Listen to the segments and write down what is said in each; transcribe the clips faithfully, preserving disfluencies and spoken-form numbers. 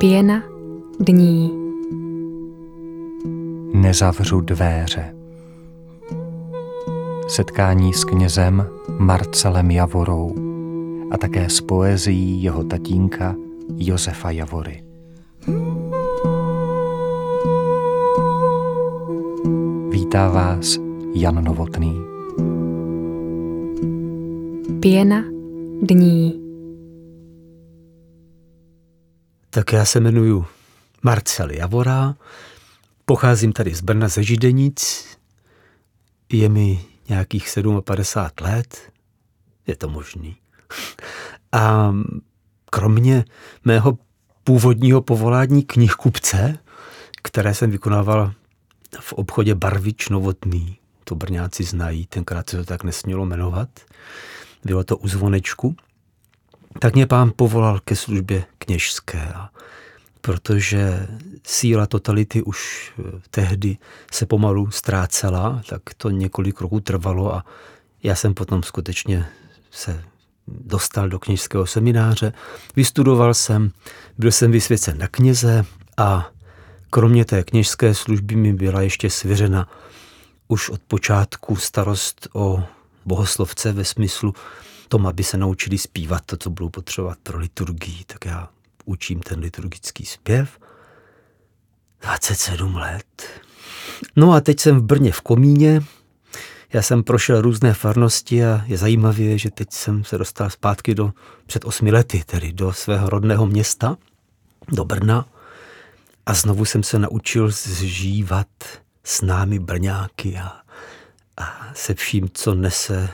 Pěna dní. Nezavřu dvéře. Setkání s knězem Marcelem Javorou a také s poezií jeho tatínka Josefa Javory. Vítá vás Jan Novotný. Pěna dní. Tak já se jmenuji Marcel Javora, pocházím tady z Brna ze Židenic, je mi nějakých padesát sedm let, je to možný. A kromě mého původního povolání knihkupce, které jsem vykonával v obchodě Barvič Novotný, to Brňáci znají, tenkrát se to tak nesmělo jmenovat, bylo to u zvonečku, tak mě pán povolal ke službě kněžské, protože síla totality už tehdy se pomalu ztrácela, tak to několik roků trvalo a já jsem potom skutečně se dostal do kněžského semináře, vystudoval jsem, byl jsem vysvěcen na kněze a kromě té kněžské služby mi byla ještě svěřena už od počátku starost o bohoslovce ve smyslu tom, aby se naučili zpívat to, co budou potřebovat pro liturgii. Tak já učím ten liturgický zpěv. dvacet sedm let. No a teď jsem v Brně v Komíně. Já jsem prošel různé farnosti a je zajímavé, že teď jsem se dostal zpátky do před osmi lety, tedy do svého rodného města, do Brna. A znovu jsem se naučil zžívat s námi Brňáky a, a se vším, co nese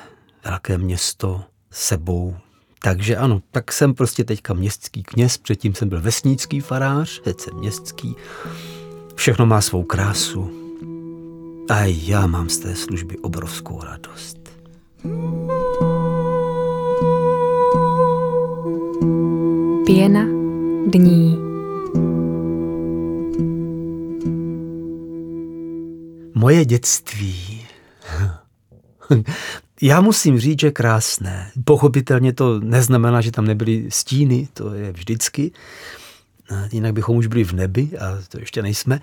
velké město sebou. Takže ano, tak jsem prostě teďka městský kněz, předtím jsem byl vesnický farář, teď jsem městský. Všechno má svou krásu a já mám z té služby obrovskou radost. Pěna dní. Moje dětství. Já musím říct, že krásné. Pochopitelně to neznamená, že tam nebyly stíny, to je vždycky. Jinak bychom už byli v nebi a to ještě nejsme.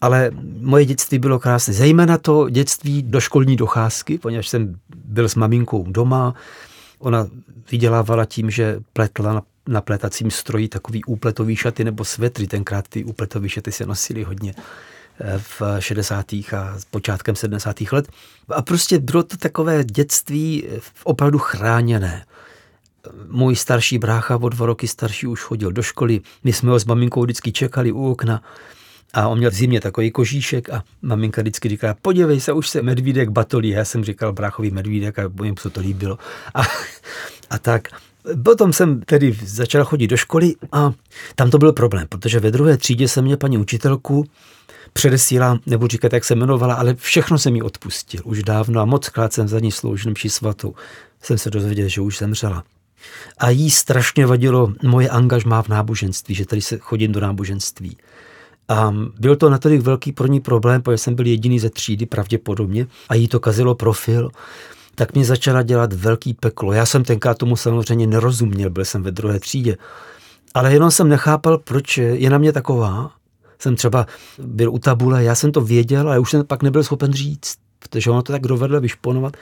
Ale moje dětství bylo krásné. Zejména to dětství do školní docházky, poněvadž jsem byl s maminkou doma. Ona vydělávala tím, že pletla na pletacím stroji takový úpletový šaty nebo svetry. Tenkrát ty úpletové šaty se nosily hodně v šedesátých a počátkem sedmdesátých let. A prostě bylo to takové dětství opravdu chráněné. Můj starší brácha, o dva roky starší, už chodil do školy. My jsme ho s maminkou vždycky čekali u okna a on měl v zimě takový kožíšek a maminka vždycky říkala, podívej se, už se medvídek batolí. Já jsem říkal bráchovi medvídek a jim se to líbilo. A, a tak. Potom jsem tedy začal chodit do školy a tam to byl problém, protože ve druhé třídě jsem měl paní učitelku, předesílám, nebudu říkat, jak se jmenovala, ale všechno jsem jí odpustil už dávno a moc krát jsem za ní sloužil mši svatou. Jsem se dozvěděl, že už zemřela. A jí strašně vadilo moje angažmá v náboženství, že tady se chodím do náboženství. A byl to natolik velký pro ní problém, protože jsem byl jediný ze třídy pravděpodobně a jí to kazilo profil, tak mě začala dělat velký peklo. Já jsem tenkrát tomu samozřejmě nerozuměl, byl jsem ve druhé třídě, ale jenom jsem nechápal, proč je na mě taková. Jsem třeba byl u tabule, já jsem to věděl, ale už jsem pak nebyl schopen říct, protože ono to tak dovedlo vyšponovat.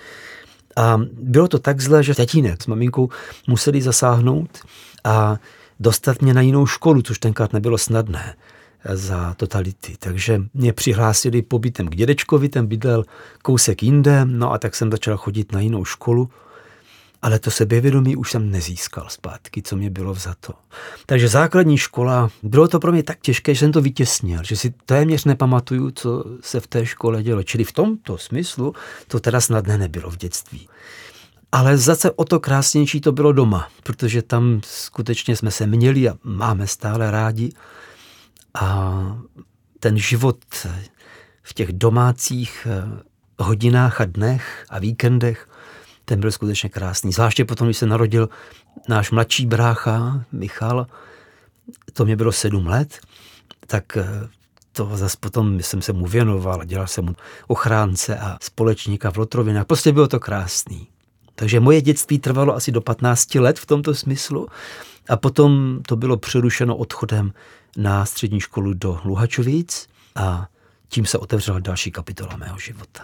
A bylo to tak zlé, že tatínek s maminkou museli zasáhnout a dostat mě na jinou školu, což tenkrát nebylo snadné za totality. Takže mě přihlásili pobytem k dědečkovi, ten bydlel kousek jinde, no a tak jsem začal chodit na jinou školu. Ale to sebevědomí už jsem nezískal zpátky, co mě bylo vzato. Takže základní škola, bylo to pro mě tak těžké, že jsem to vytěsnil, že si téměř nepamatuju, co se v té škole dělo. Čili v tomto smyslu to teda snadné nebylo v dětství. Ale zase o to krásnější to bylo doma, protože tam skutečně jsme se měli a máme stále rádi. A ten život v těch domácích hodinách a dnech a víkendech, ten byl skutečně krásný. Zvláště potom, když se narodil náš mladší brácha, Michal, to mě bylo sedm let, tak to zase potom jsem se mu věnoval, dělal jsem mu ochránce a společníka v Lotrovinách. Prostě bylo to krásný. Takže moje dětství trvalo asi do patnácti let v tomto smyslu a potom to bylo přerušeno odchodem na střední školu do Luhačovic a tím se otevřela další kapitola mého života.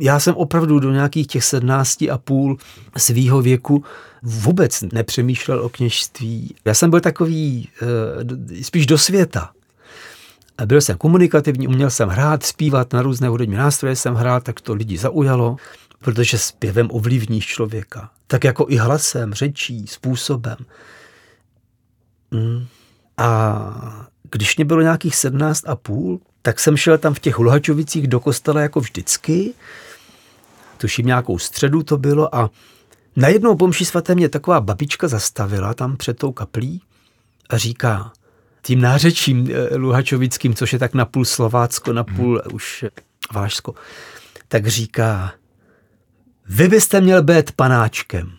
Já jsem opravdu do nějakých těch sedmnácti a půl svýho věku vůbec nepřemýšlel o kněžství. Já jsem byl takový e, spíš do světa. Byl jsem komunikativní, uměl jsem hrát, zpívat, na různé hudební nástroje jsem hrál, tak to lidi zaujalo, protože zpěvem ovlivníš člověka. Tak jako i hlasem, řečí, způsobem. A když mě bylo nějakých sedmnáct a půl, tak jsem šel tam v těch Luhačovicích do kostela jako vždycky. Tuším, nějakou středu to bylo a najednou po mši svaté mě taková babička zastavila tam před tou kaplí a říká tím nářečím luhačovickým, což je tak napůl Slovácko, napůl hmm. už Valašsko, tak říká, vy byste měl být panáčkem.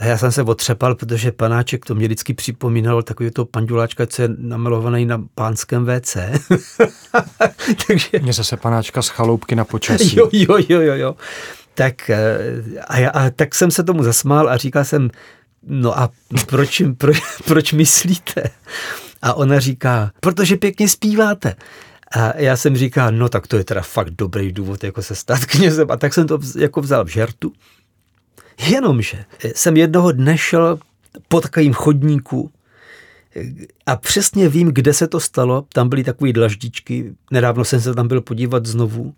A já jsem se otřepal, protože panáček to mě vždycky připomínalo takový toho panduláčka, co je namalovaný na pánském vé cé. Takže... Mě zase panáčka z Chaloupky na počasí. Jo, jo, jo, jo. jo. Tak, a, já, a tak jsem se tomu zasmál a říkal jsem, no a proč, pro, proč myslíte? A ona říká, protože pěkně zpíváte. A já jsem říkal, no tak to je teda fakt dobrý důvod, jako se stát knězem. A tak jsem to vz, jako vzal v žertu. Jenomže jsem jednoho dne šel po takovým chodníku a přesně vím, kde se to stalo. Tam byly takové dlaždičky. Nedávno jsem se tam byl podívat znovu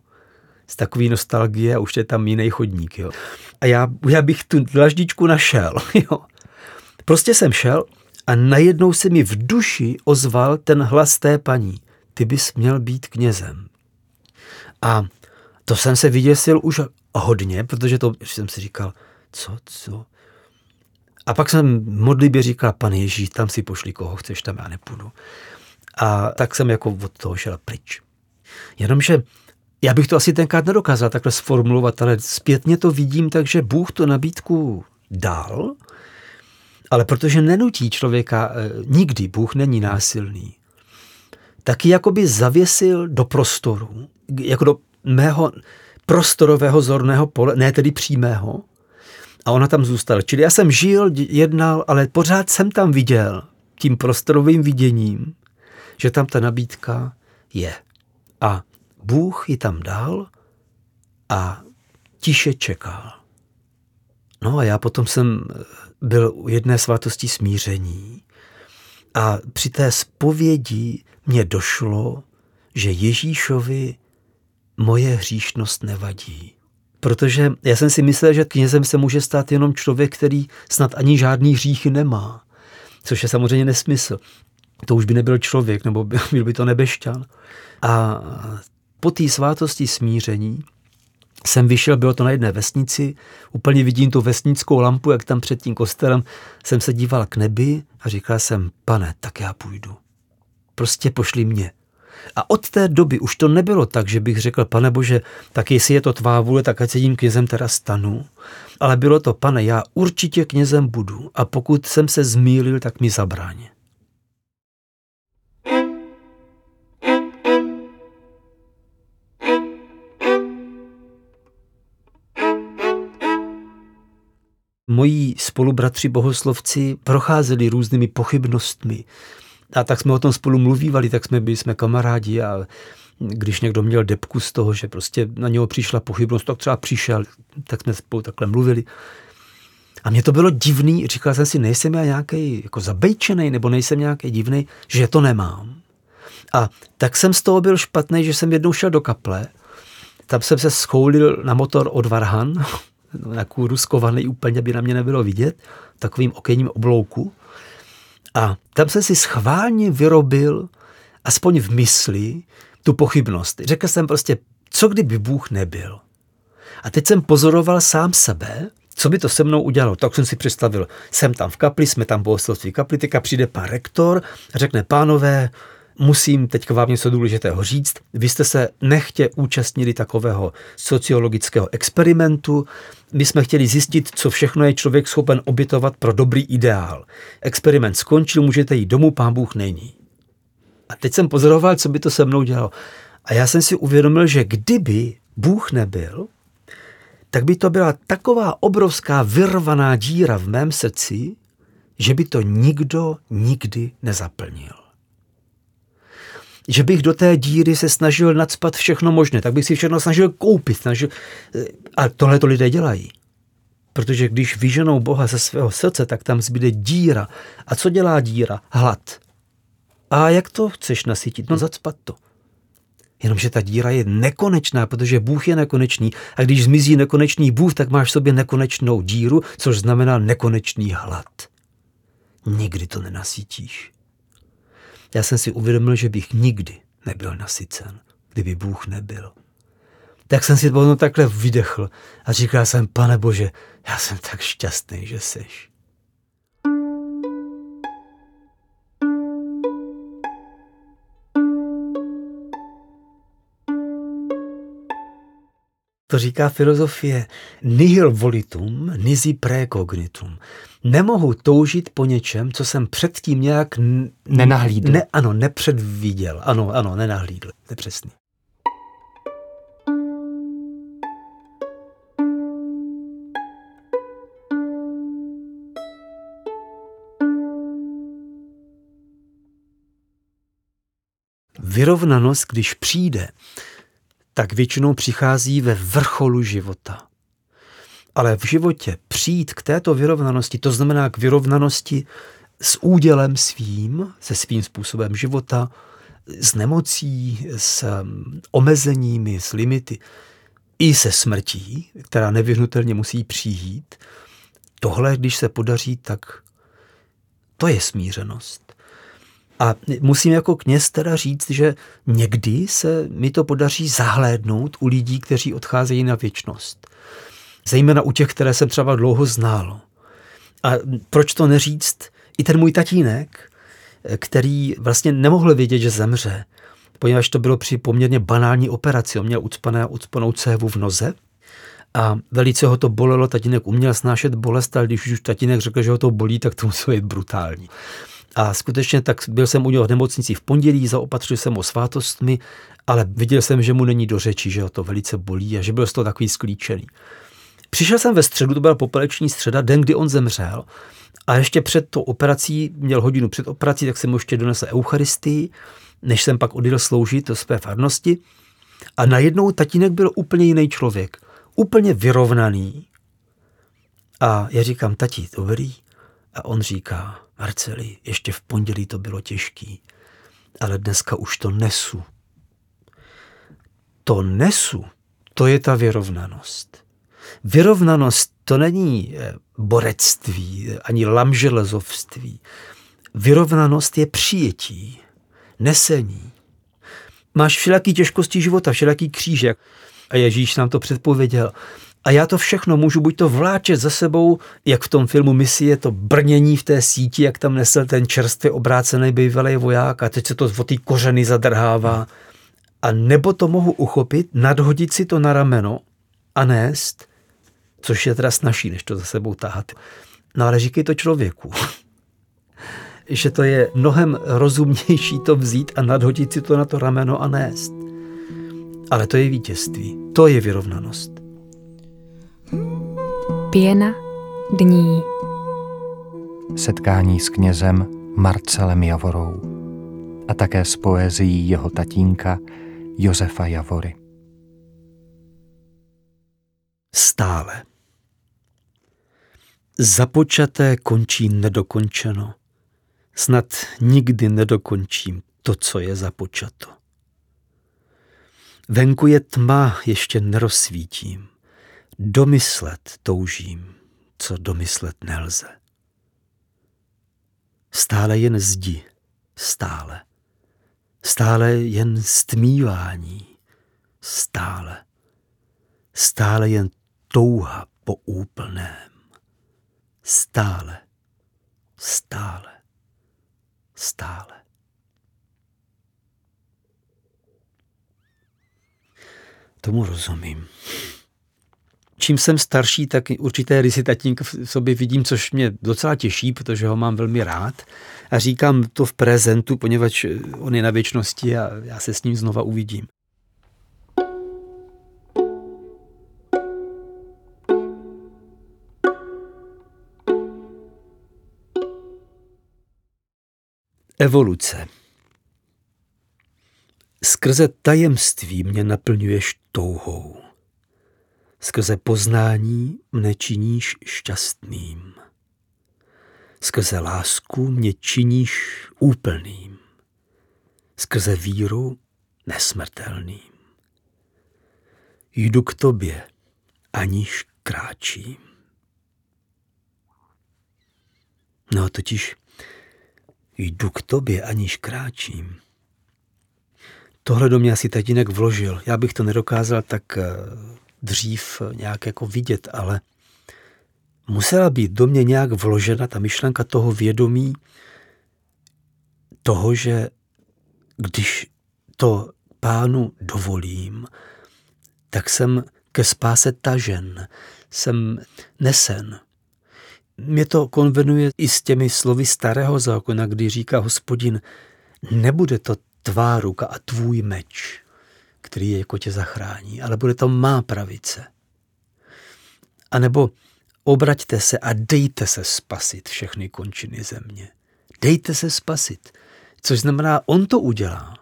z takové nostalgie a už je tam jiný chodník. Jo. A já, já bych tu dlaždičku našel. Jo. Prostě jsem šel a najednou se mi v duši ozval ten hlas té paní. Ty bys měl být knězem. A to jsem se vyděsil už hodně, protože to jsem si říkal, co, co? A pak jsem modlitbě říkal, Pane Ježíš, tam si pošli koho chceš, tam já nepůjdu. A tak jsem jako od toho šel pryč. Jenomže já bych to asi tenkrát nedokázal takhle sformulovat, ale zpětně to vidím, takže Bůh to nabídku dal, ale protože nenutí člověka, nikdy Bůh není násilný, taky jakoby zavěsil do prostoru, jako do mého prostorového zorného pole, ne tedy přímého, a ona tam zůstala. Čili já jsem žil, jednal, ale pořád jsem tam viděl tím prostorovým viděním, že tam ta nabídka je. A Bůh ji tam dal a tiše čekal. No a já potom jsem byl u jedné svátosti smíření a při té zpovědi mně došlo, že Ježíšovi moje hříšnost nevadí. Protože já jsem si myslel, že knězem se může stát jenom člověk, který snad ani žádný hřích nemá. Což je samozřejmě nesmysl. To už by nebyl člověk, nebo byl by to nebešťan. A po té svátosti smíření jsem vyšel, bylo to na jedné vesnici, úplně vidím tu vesnickou lampu, jak tam před tím kostelem jsem se díval k nebi a říkal jsem, Pane, tak já půjdu. Prostě pošli mě. A od té doby už to nebylo tak, že bych řekl, Pane Bože, tak jestli je to tvá vůle, tak ať se tím knězem teda stanu. Ale bylo to, Pane, já určitě knězem budu a pokud jsem se zmýlil, tak mi zabráň. Moji spolubratři bohoslovci procházeli různými pochybnostmi. A tak jsme o tom spolu mluvívali, tak jsme byli jsme kamarádi a když někdo měl depku z toho, že prostě na něho přišla pochybnost, tak třeba přišel, tak jsme spolu takhle mluvili. A mně to bylo divný, říkal jsem si, nejsem já nějaký jako zabejčenej, nebo nejsem nějaký divný, že to nemám. A tak jsem z toho byl špatný, že jsem jednou šel do kaple, tam jsem se schoulil na motor od varhan, na kůru skovaný, úplně by na mě nebylo vidět, takovým okenním oblouku. A tam jsem si schválně vyrobil, aspoň v mysli, tu pochybnost. Řekl jsem prostě, co kdyby Bůh nebyl. A teď jsem pozoroval sám sebe, co by to se mnou udělalo. Tak jsem si představil, jsem tam v kapli, jsme tam bohoslovství kapli, teďka přijde pan rektor a řekne, pánové, musím teď vám něco důležitého říct. Vy jste se nechtě účastnili takového sociologického experimentu. My jsme chtěli zjistit, co všechno je člověk schopen obětovat pro dobrý ideál. Experiment skončil, můžete jít domů, pán Bůh není. A teď jsem pozoroval, co by to se mnou dělalo. A já jsem si uvědomil, že kdyby Bůh nebyl, tak by to byla taková obrovská vyrvaná díra v mém srdci, že by to nikdo nikdy nezaplnil. Že bych do té díry se snažil nacpat všechno možné, tak bych si všechno snažil koupit. Snažil... A tohle to lidé dělají. Protože když vyženou Boha ze svého srdce, tak tam zbyde díra. A co dělá díra? Hlad. A jak to chceš nasytit? No zacpat to. Jenomže ta díra je nekonečná, protože Bůh je nekonečný. A když zmizí nekonečný Bůh, tak máš v sobě nekonečnou díru, což znamená nekonečný hlad. Nikdy to nenasytíš. Já jsem si uvědomil, že bych nikdy nebyl nasycen, kdyby Bůh nebyl. Tak jsem si potom takhle vydechl a říkal jsem, Pane Bože, já jsem tak šťastný, že seš. To říká filozofie nihil volitum, nisi precognitum. Nemohu toužit po něčem, co jsem předtím nějak... N- nenahlídl. Ne, ano, nepředviděl. Ano, ano, nenahlídl. Nepřesný. Vyrovnanost, když přijde, tak většinou přichází ve vrcholu života. Ale v životě přijít k této vyrovnanosti, to znamená k vyrovnanosti s údělem svým, se svým způsobem života, s nemocí, s omezeními, s limity, i se smrtí, která nevyhnutelně musí přijít, tohle, když se podaří, tak to je smířenost. A musím jako kněz teda říct, že někdy se mi to podaří zahlédnout u lidí, kteří odcházejí na věčnost. Zejména u těch, které jsem třeba dlouho znal. A proč to neříct? I ten můj tatínek, který vlastně nemohl vědět, že zemře, poněvadž to bylo při poměrně banální operaci. On měl ucpané, ucpanou cévu v noze a velice ho to bolelo. Tatínek uměl snášet bolest, ale když už tatínek řekl, že ho to bolí, tak to muselo být brutální. A skutečně tak byl jsem u něho v nemocnici v pondělí, zaopatřil jsem ho svátostmi, ale viděl jsem, že mu není do řeči, že ho to velice bolí a že byl z toho takový sklíčený. Přišel jsem ve středu, to byla popeleční středa, den, kdy on zemřel a ještě před tou operací, měl hodinu před operací, tak jsem mu ještě donesl eucharistii, než jsem pak odjel sloužit do své farnosti a najednou tatínek byl úplně jiný člověk, úplně vyrovnaný. A já říkám, tati, dobrý. A on říká, Marceli, ještě v pondělí to bylo těžký, ale dneska už to nesu. To nesu, to je ta vyrovnanost. Vyrovnanost to není borectví, ani lamželezovství. Vyrovnanost je přijetí, nesení. Máš všelaký těžkosti života, všelaký křížek. A Ježíš nám to předpověděl. A já to všechno můžu buď to vláčet za sebou, jak v tom filmu Misie, to brnění v té síti, jak tam nesl ten čerstvě obrácený bývalý voják a teď se to od té kořeny zadrhává. A nebo to mohu uchopit, nadhodit si to na rameno a nést, což je teda snazší, než to za sebou táhat. No ale říkej to člověku, že to je mnohem rozumnější to vzít a nadhodit si to na to rameno a nést. Ale to je vítězství, to je vyrovnanost. Pěna dní. Setkání s knězem Marcelem Javorou a také s poezií jeho tatínka Josefa Javory. Stále. Započaté končí nedokončeno. Snad nikdy nedokončím to, co je započato. Venku je tma, ještě nerozsvítím. Domyslet toužím, co domyslet nelze. Stále jen zdi, stále. Stále jen stmívání, stále. Stále jen touha po úplném. Stále, stále, stále. Tomu rozumím. Čím jsem starší, tak určité rysy tatínka v sobě vidím, což mě docela těší, protože ho mám velmi rád. A říkám to v prezentu, poněvadž on je na věčnosti a já se s ním znova uvidím. Evoluce. Skrze tajemství mě naplňuješ touhou. Skrze poznání mne činíš šťastným. Skrze lásku mě činíš úplným. Skrze víru nesmrtelným. Jdu k tobě, aniž kráčím. No totiž jdu k tobě, aniž kráčím. Tohle do mě asi tatínek vložil. Já bych to nedokázal tak dřív nějak jako vidět, ale musela být do mě nějak vložena ta myšlenka toho vědomí, toho, že když to pánu dovolím, tak jsem ke spáse tažen, jsem nesen. Mě to konvenuje i s těmi slovy starého zákona, kdy říká Hospodin, nebude to tvá ruka a tvůj meč, který jako tě zachrání, ale bude to má pravice. A nebo obraťte se a dejte se spasit všechny končiny země. Dejte se spasit, což znamená, on to udělá.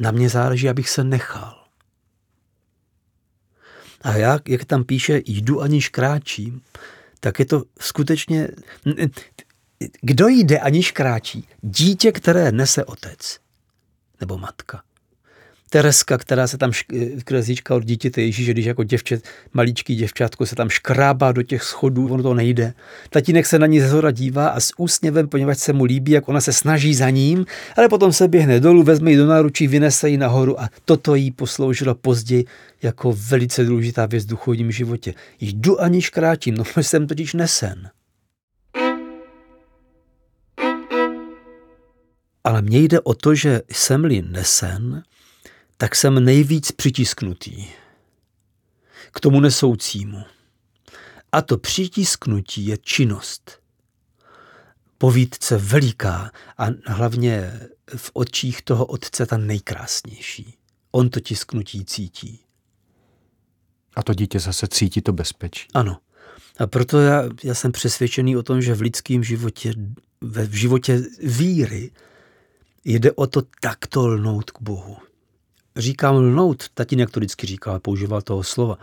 Na mě záleží, abych se nechal. A já, jak tam píše, jdu aniž kráčím, tak je to skutečně... Kdo jde aniž kráčí? Dítě, které nese otec. Nebo matka. Tereska, která se tam, šk- kresíčka od dítěte Ježíše, když jako děvče, maličký děvčátko se tam škrábá do těch schodů, ono to nejde. Tatínek se na ní zhora dívá a s úsměvem, poněvadž se mu líbí, jak ona se snaží za ním, ale potom se běhne dolů, vezme ji do náručí, vynese ji nahoru a toto jí posloužilo později jako velice důležitá věc v duchovním životě. Jdu aniž kráčím, no jsem totiž nesen. Ale mně jde o to, že jsem-li nesen, tak jsem nejvíc přitisknutý k tomu nesoucímu. A to přitisknutí je činnost. Povídce veliká a hlavně v očích toho otce ta nejkrásnější. On to tisknutí cítí. A to dítě zase cítí to bezpečí. Ano. A proto já, já jsem přesvědčený o tom, že v lidském životě, ve v životě víry, jde o to takto lnout k Bohu. Říkám lnout, tatínek to vždycky říkal, používal toho slova,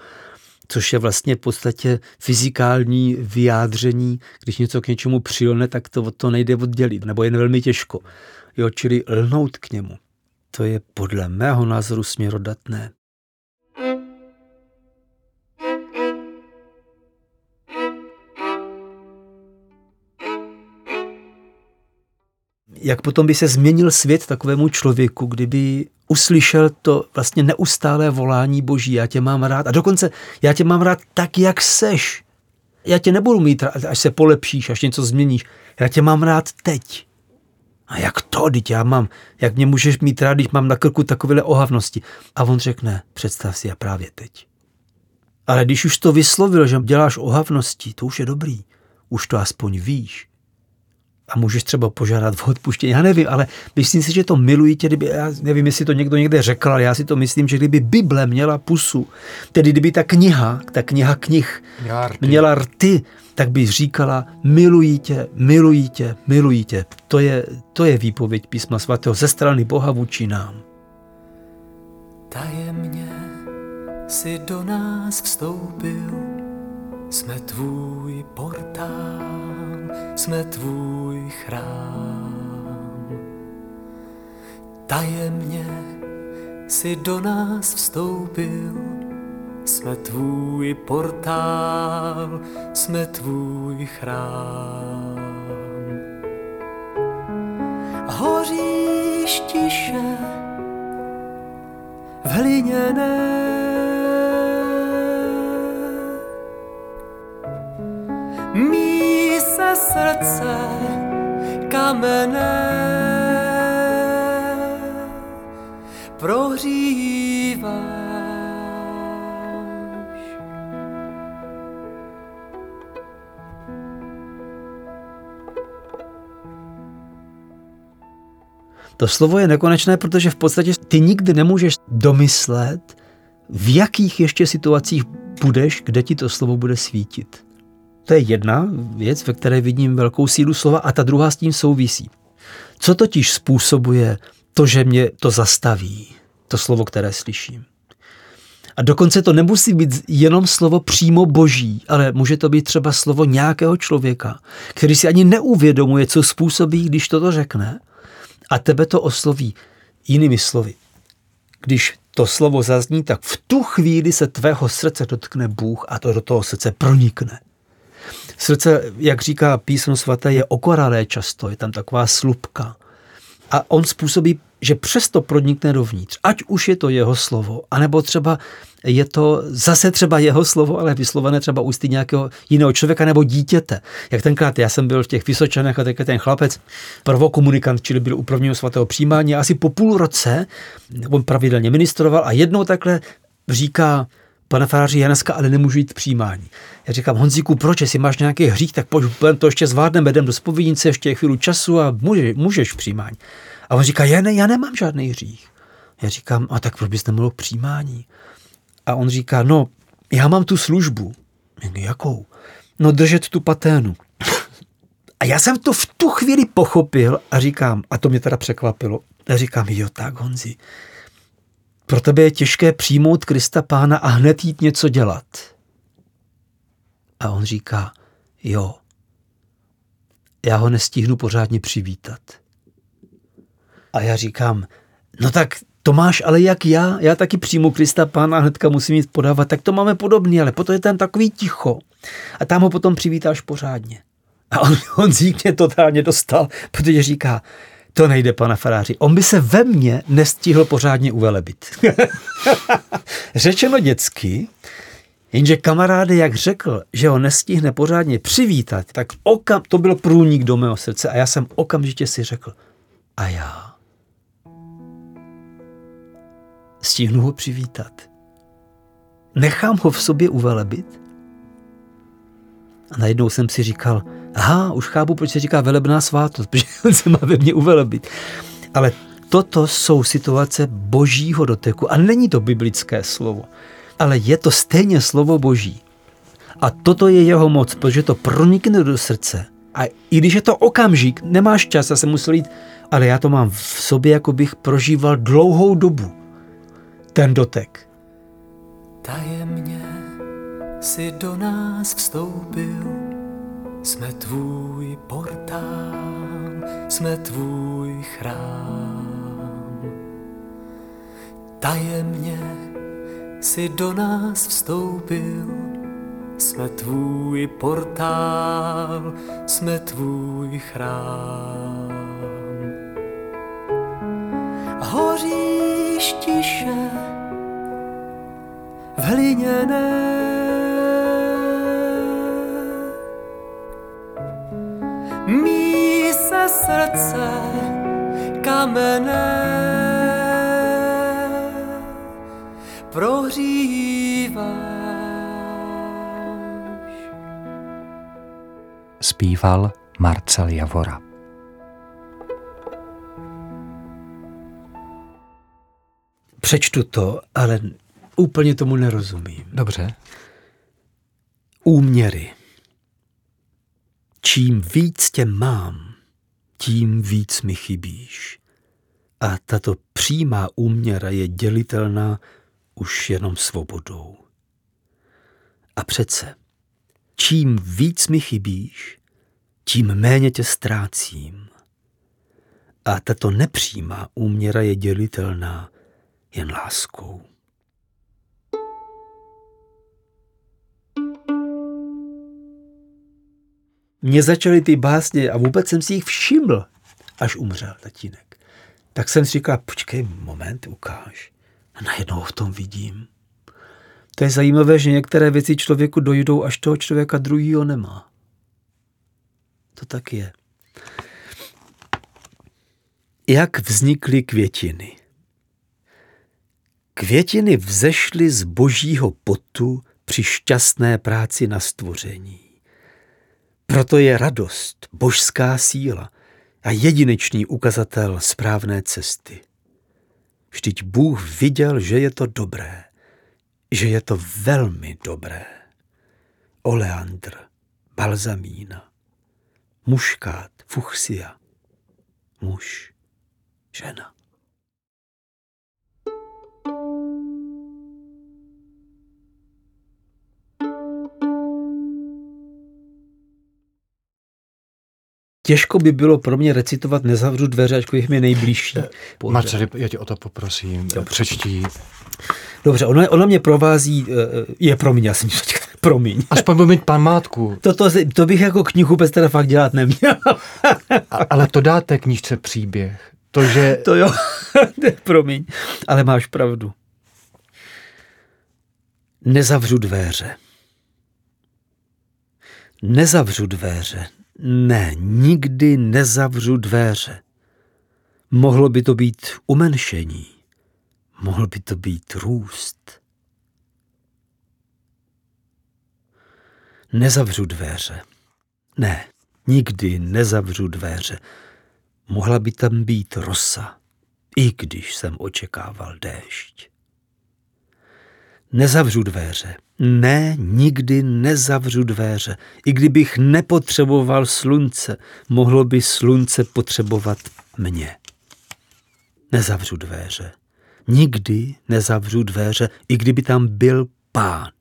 což je vlastně v podstatě fyzikální vyjádření, když něco k něčemu přilne, tak to, to nejde oddělit, nebo jen velmi těžko. Jo, čili lnout k němu, to je podle mého názoru směrodatné. Jak potom by se změnil svět takovému člověku, kdyby uslyšel to vlastně neustálé volání Boží, já tě mám rád. A dokonce já tě mám rád tak, jak seš. Já tě nebudu mít rád, až se polepšíš, až něco změníš. Já tě mám rád teď. A jak to, teď já mám, jak mě můžeš mít rád, když mám na krku takovéhle ohavnosti. A on řekne, představ si, já právě teď. Ale když už to vyslovil, že děláš ohavnosti, to už je dobrý. Už to aspoň víš. A můžeš třeba požádat o odpuštění. Já nevím, ale myslím si, že to milují tě, kdyby, já nevím, jestli to někdo někde řekl, ale já si to myslím, že kdyby Bible měla pusu, tedy kdyby ta kniha, ta kniha knih měla rty, měla rty tak by říkala, milují tě, milují tě, milují tě. To je, to je výpověď písma svatého ze strany Boha vůči nám. Tajemně si do nás vstoupil, jsme tvůj portál. Jsme tvůj chrám. Tajemně si do nás vstoupil, jsme tvůj portál, jsme tvůj chrám. Hoříš tiše v hliněné, srdce kamenné prohříváš. To slovo je nekonečné, protože v podstatě ty nikdy nemůžeš domyslet, v jakých ještě situacích budeš, kde ti to slovo bude svítit. To je jedna věc, ve které vidím velkou sílu slova a ta druhá s tím souvisí. Co totiž způsobuje to, že mě to zastaví, to slovo, které slyším? A dokonce to nemusí být jenom slovo přímo boží, ale může to být třeba slovo nějakého člověka, který si ani neuvědomuje, co způsobí, když toto řekne. A tebe to osloví jinými slovy. Když to slovo zazní, tak v tu chvíli se tvého srdce dotkne Bůh a to do toho srdce pronikne. Srdce, jak říká písmo svaté, je okoralé často, je tam taková slupka. A on způsobí, že přesto pronikne dovnitř. Ať už je to jeho slovo, anebo třeba je to zase třeba jeho slovo, ale vyslovené třeba ústy nějakého jiného člověka nebo dítěte. Jak tenkrát, já jsem byl v těch Vysočenech a tenkrát ten chlapec, prvokomunikant, čili byl u prvního svatého přijímání, asi po půl roce, on pravidelně ministroval a jednou takhle říká: pane faráři, já dneska ale nemůžu jít přijímání. Já říkám: Honzíku, proč, jestli máš nějaký hřích, tak pojď, to ještě zvládneme, jdem do zpovědnice, ještě je chvíli času a může, můžeš přijímání. A on říká: já ne, já nemám žádný hřích. Já říkám: a tak proč bys nemohl přijímání? A on říká: no, já mám tu službu. Jakou? No, držet tu paténu. A já jsem to v tu chvíli pochopil a říkám, a to mě teda překvapilo, já říkám: jo, tak Honzi, pro tebe je těžké přijmout Krista Pána a hned jít něco dělat. A on říká: jo, já ho nestihnu pořádně přivítat. A já říkám: no tak to máš ale jak já, já taky přijmu Krista Pána a hnedka musím jít podávat, tak to máme podobný, ale potom je tam takový ticho a tam ho potom přivítáš pořádně. A on, on zíkně totálně dostal, protože říká: to nejde, pana faráři, on by se ve mně nestihl pořádně uvelebit. Řečeno dětsky, jenže kamaráde, jak řekl, že ho nestihne pořádně přivítat, tak okam, to byl průnik do mého srdce a já jsem okamžitě si řekl: a já stihnu ho přivítat? Nechám ho v sobě uvelebit? A najednou jsem si říkal: aha, už chápu, proč se říká velebná svátost, protože on se má ve mně uvelebit. Ale toto jsou situace božího doteku a není to biblické slovo, ale je to stejně slovo boží. A toto je jeho moc, protože to pronikne do srdce. A i když je to okamžik, nemáš čas, já jsem musel jít, ale já to mám v sobě, jako bych prožíval dlouhou dobu, ten dotek. Tajemně si do nás vstoupil, jsme tvůj portál, jsme tvůj chrám. Tajemně si do nás vstoupil, jsme tvůj portál, jsme tvůj chrám. Hoříš tiše v hliněné, mí se srdce kamenné, prohříváš. Zpíval Marcel Javora. Přečtu to, ale úplně tomu nerozumím. Dobře. Úměry. Čím víc tě mám, tím víc mi chybíš. A tato přímá úměra je dělitelná už jenom svobodou. A přece, čím víc mi chybíš, tím méně tě ztrácím. A tato nepřímá úměra je dělitelná jen láskou. Mně začaly ty básně a vůbec jsem si jich všiml, až umřel tatínek. Tak jsem si říkal: počkej moment, ukáž. A najednou v tom vidím. To je zajímavé, že některé věci člověku dojdou, až toho člověka druhýho nemá. To tak je. Jak vznikly květiny? Květiny vzešly z božího potu při šťastné práci na stvoření. Proto je radost božská síla a jedinečný ukazatel správné cesty. Vždyť Bůh viděl, že je to dobré, že je to velmi dobré. Oleandr, balzamína, muškát, fuchsia, muž, žena. Těžko by bylo pro mě recitovat Nezavřu dveře, ačkoliv jich mi nejbližší. Marceli, já tě o to poprosím. Dobře. Přečtí. Dobře, ona, ona mě provází, je pro mě, já jsem říkal, promiň. Aspoň budu mít památku. Toto, to bych jako knihu bez teda fakt dělat neměl. A, ale to dá té knížce příběh. To, že... to jo, promiň, ale máš pravdu. Nezavřu dveře. Nezavřu dveře. Ne, nikdy nezavřu dveře. Mohlo by to být umenšení. Mohl by to být růst. Nezavřu dveře. Ne, nikdy nezavřu dveře. Mohla by tam být rosa, i když jsem očekával déšť. Nezavřu dveře. Ne, nikdy nezavřu dveře. I kdybych nepotřeboval slunce, mohlo by slunce potřebovat mě. Nezavřu dveře. Nikdy nezavřu dveře, i kdyby tam byl pád,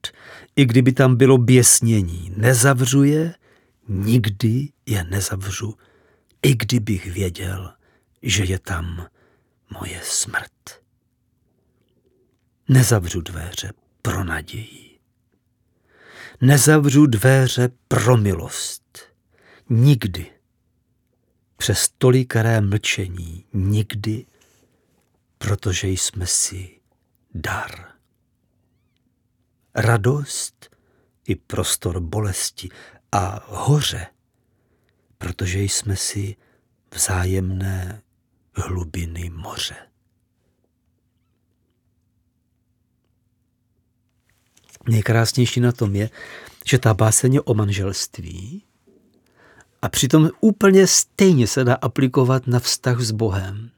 i kdyby tam bylo běsnění. Nezavřu je, nikdy je nezavřu, i kdybych věděl, že je tam moje smrt. Nezavřu dveře pro naději. Nezavřu dveře pro milost. Nikdy. Přes tolikaré mlčení. Nikdy. Protože jsme si dar. Radost i prostor bolesti a hoře. Protože jsme si vzájemné hlubiny moře. Nejkrásnější na tom je, že ta báseň je o manželství a přitom úplně stejně se dá aplikovat na vztah s Bohem.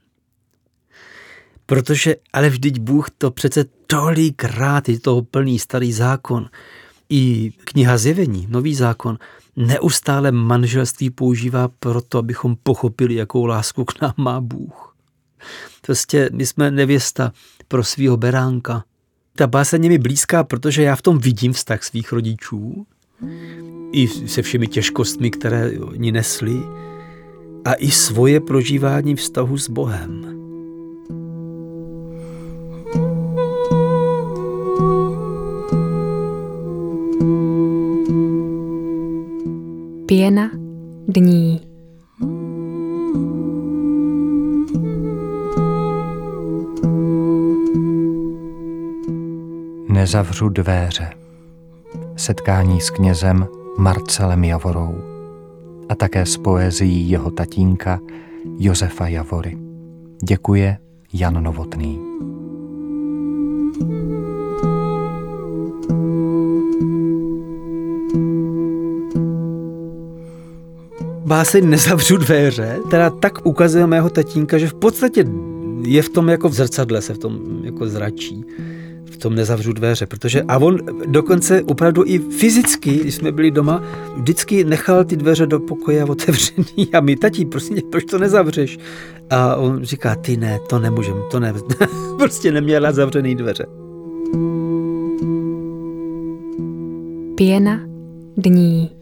Protože, ale vždyť Bůh to přece tolikrát, je toho plný Starý zákon, i kniha Zjevení, Nový zákon, neustále manželství používá proto, abychom pochopili, jakou lásku k nám má Bůh. Prostě my jsme nevěsta pro svýho beránka. Ta báseň je mi blízká, protože já v tom vidím vztah svých rodičů i se všemi těžkostmi, které oni nesli, a i svoje prožívání vztahu s Bohem. Pěna dní. Nezavřu dveře. Setkání s knězem Marcelem Javorou a také s poezií jeho tatínka Josefa Javory. Děkuje Jan Novotný. Báseň Nezavřu dveře, teda tak ukazuje mého tatínka, že v podstatě je v tom jako v zrcadle, se v tom jako zračí. V tom Nezavřu dveře, protože a on dokonce opravdu i fyzicky, když jsme byli doma, vždycky nechal ty dveře do pokoje otevřený a my, tati, prostě proč to nezavřeš? A on říká, ty ne, to nemůžem, to ne, prostě neměla zavřený dveře. Pěna dní.